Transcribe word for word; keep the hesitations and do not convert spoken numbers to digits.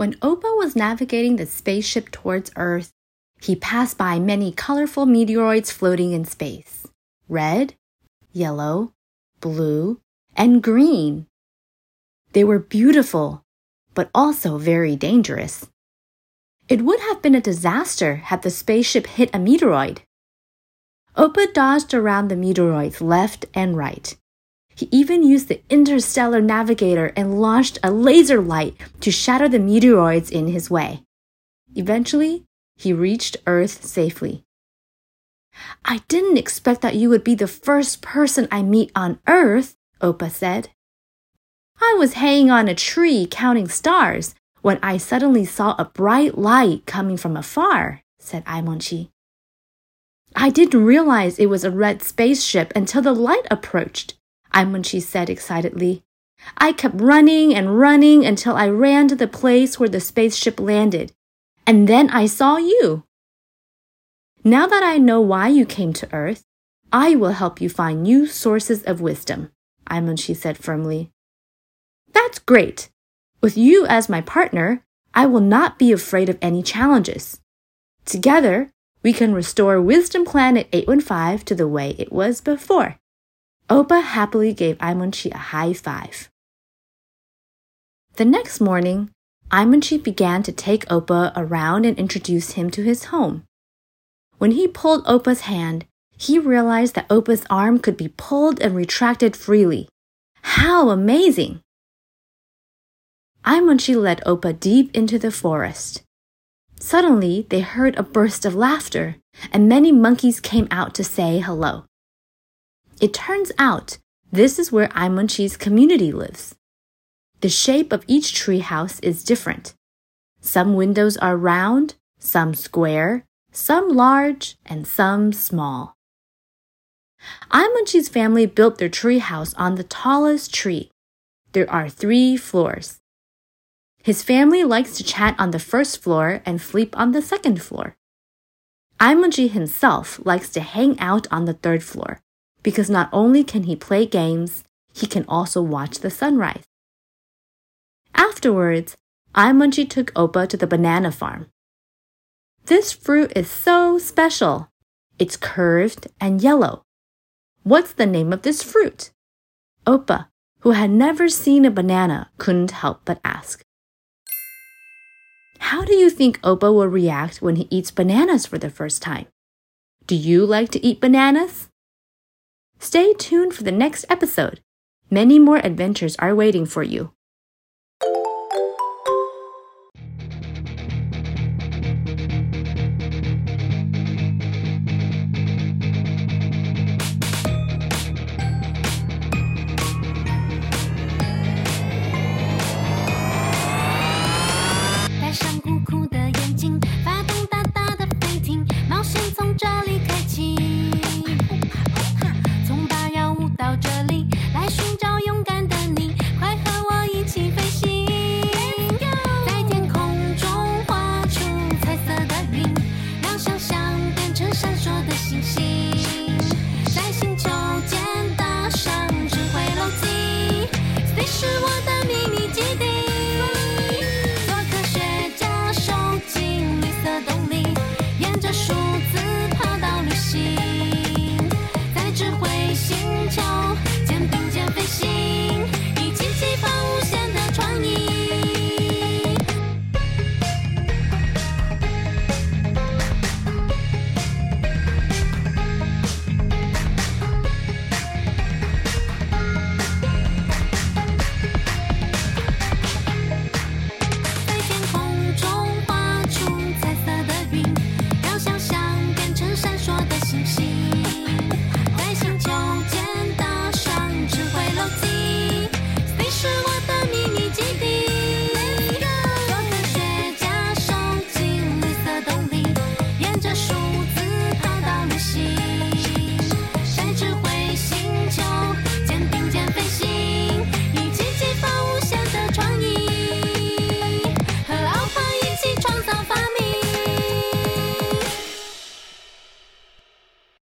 When Opa was navigating the spaceship towards Earth, he passed by many colorful meteoroids floating in space. Red, yellow, blue, and green. They were beautiful, but also very dangerous. It would have been a disaster had the spaceship hit a meteoroid. Opa dodged around the meteoroids left and right. He even used the interstellar navigator and launched a laser light to shatter the meteoroids in his way. Eventually, he reached Earth safely. "I didn't expect that you would be the first person I meet on Earth," Opa said. "I was hanging on a tree counting stars when I suddenly saw a bright light coming from afar," said Ai Mengqi. "I didn't realize it was a red spaceship until the light approached," Ai Mengqi said excitedly. "I kept running and running until I ran to the place where the spaceship landed, and then I saw you. Now that I know why you came to Earth, I will help you find new sources of wisdom," Ai Mengqi said firmly. "That's great. With you as my partner, I will not be afraid of any challenges. Together, we can restore Wisdom Planet eight one five to the way it was before." Opa happily gave Ai Mengqi a high five. The next morning, Ai Mengqi began to take Opa around and introduce him to his home. When he pulled Opa's hand, he realized that Opa's arm could be pulled and retracted freely. How amazing! Ai Mengqi led Opa deep into the forest. Suddenly, they heard a burst of laughter, and many monkeys came out to say hello. It turns out, this is where Ai Mengqi's community lives. The shape of each treehouse is different. Some windows are round, some square, some large, and some small. Ai Mengqi's family built their treehouse on the tallest tree. There are three floors. His family likes to chat on the first floor and sleep on the second floor. Ai Mengqi himself likes to hang out on the third floor, because not only can he play games, he can also watch the sunrise. Afterwards, Ai Mengqi took Opa to the banana farm. "This fruit is so special. It's curved and yellow. What's the name of this fruit?" Opa, who had never seen a banana, couldn't help but ask. How do you think Opa will react when he eats bananas for the first time? Do you like to eat bananas? Stay tuned for the next episode. Many more adventures are waiting for you.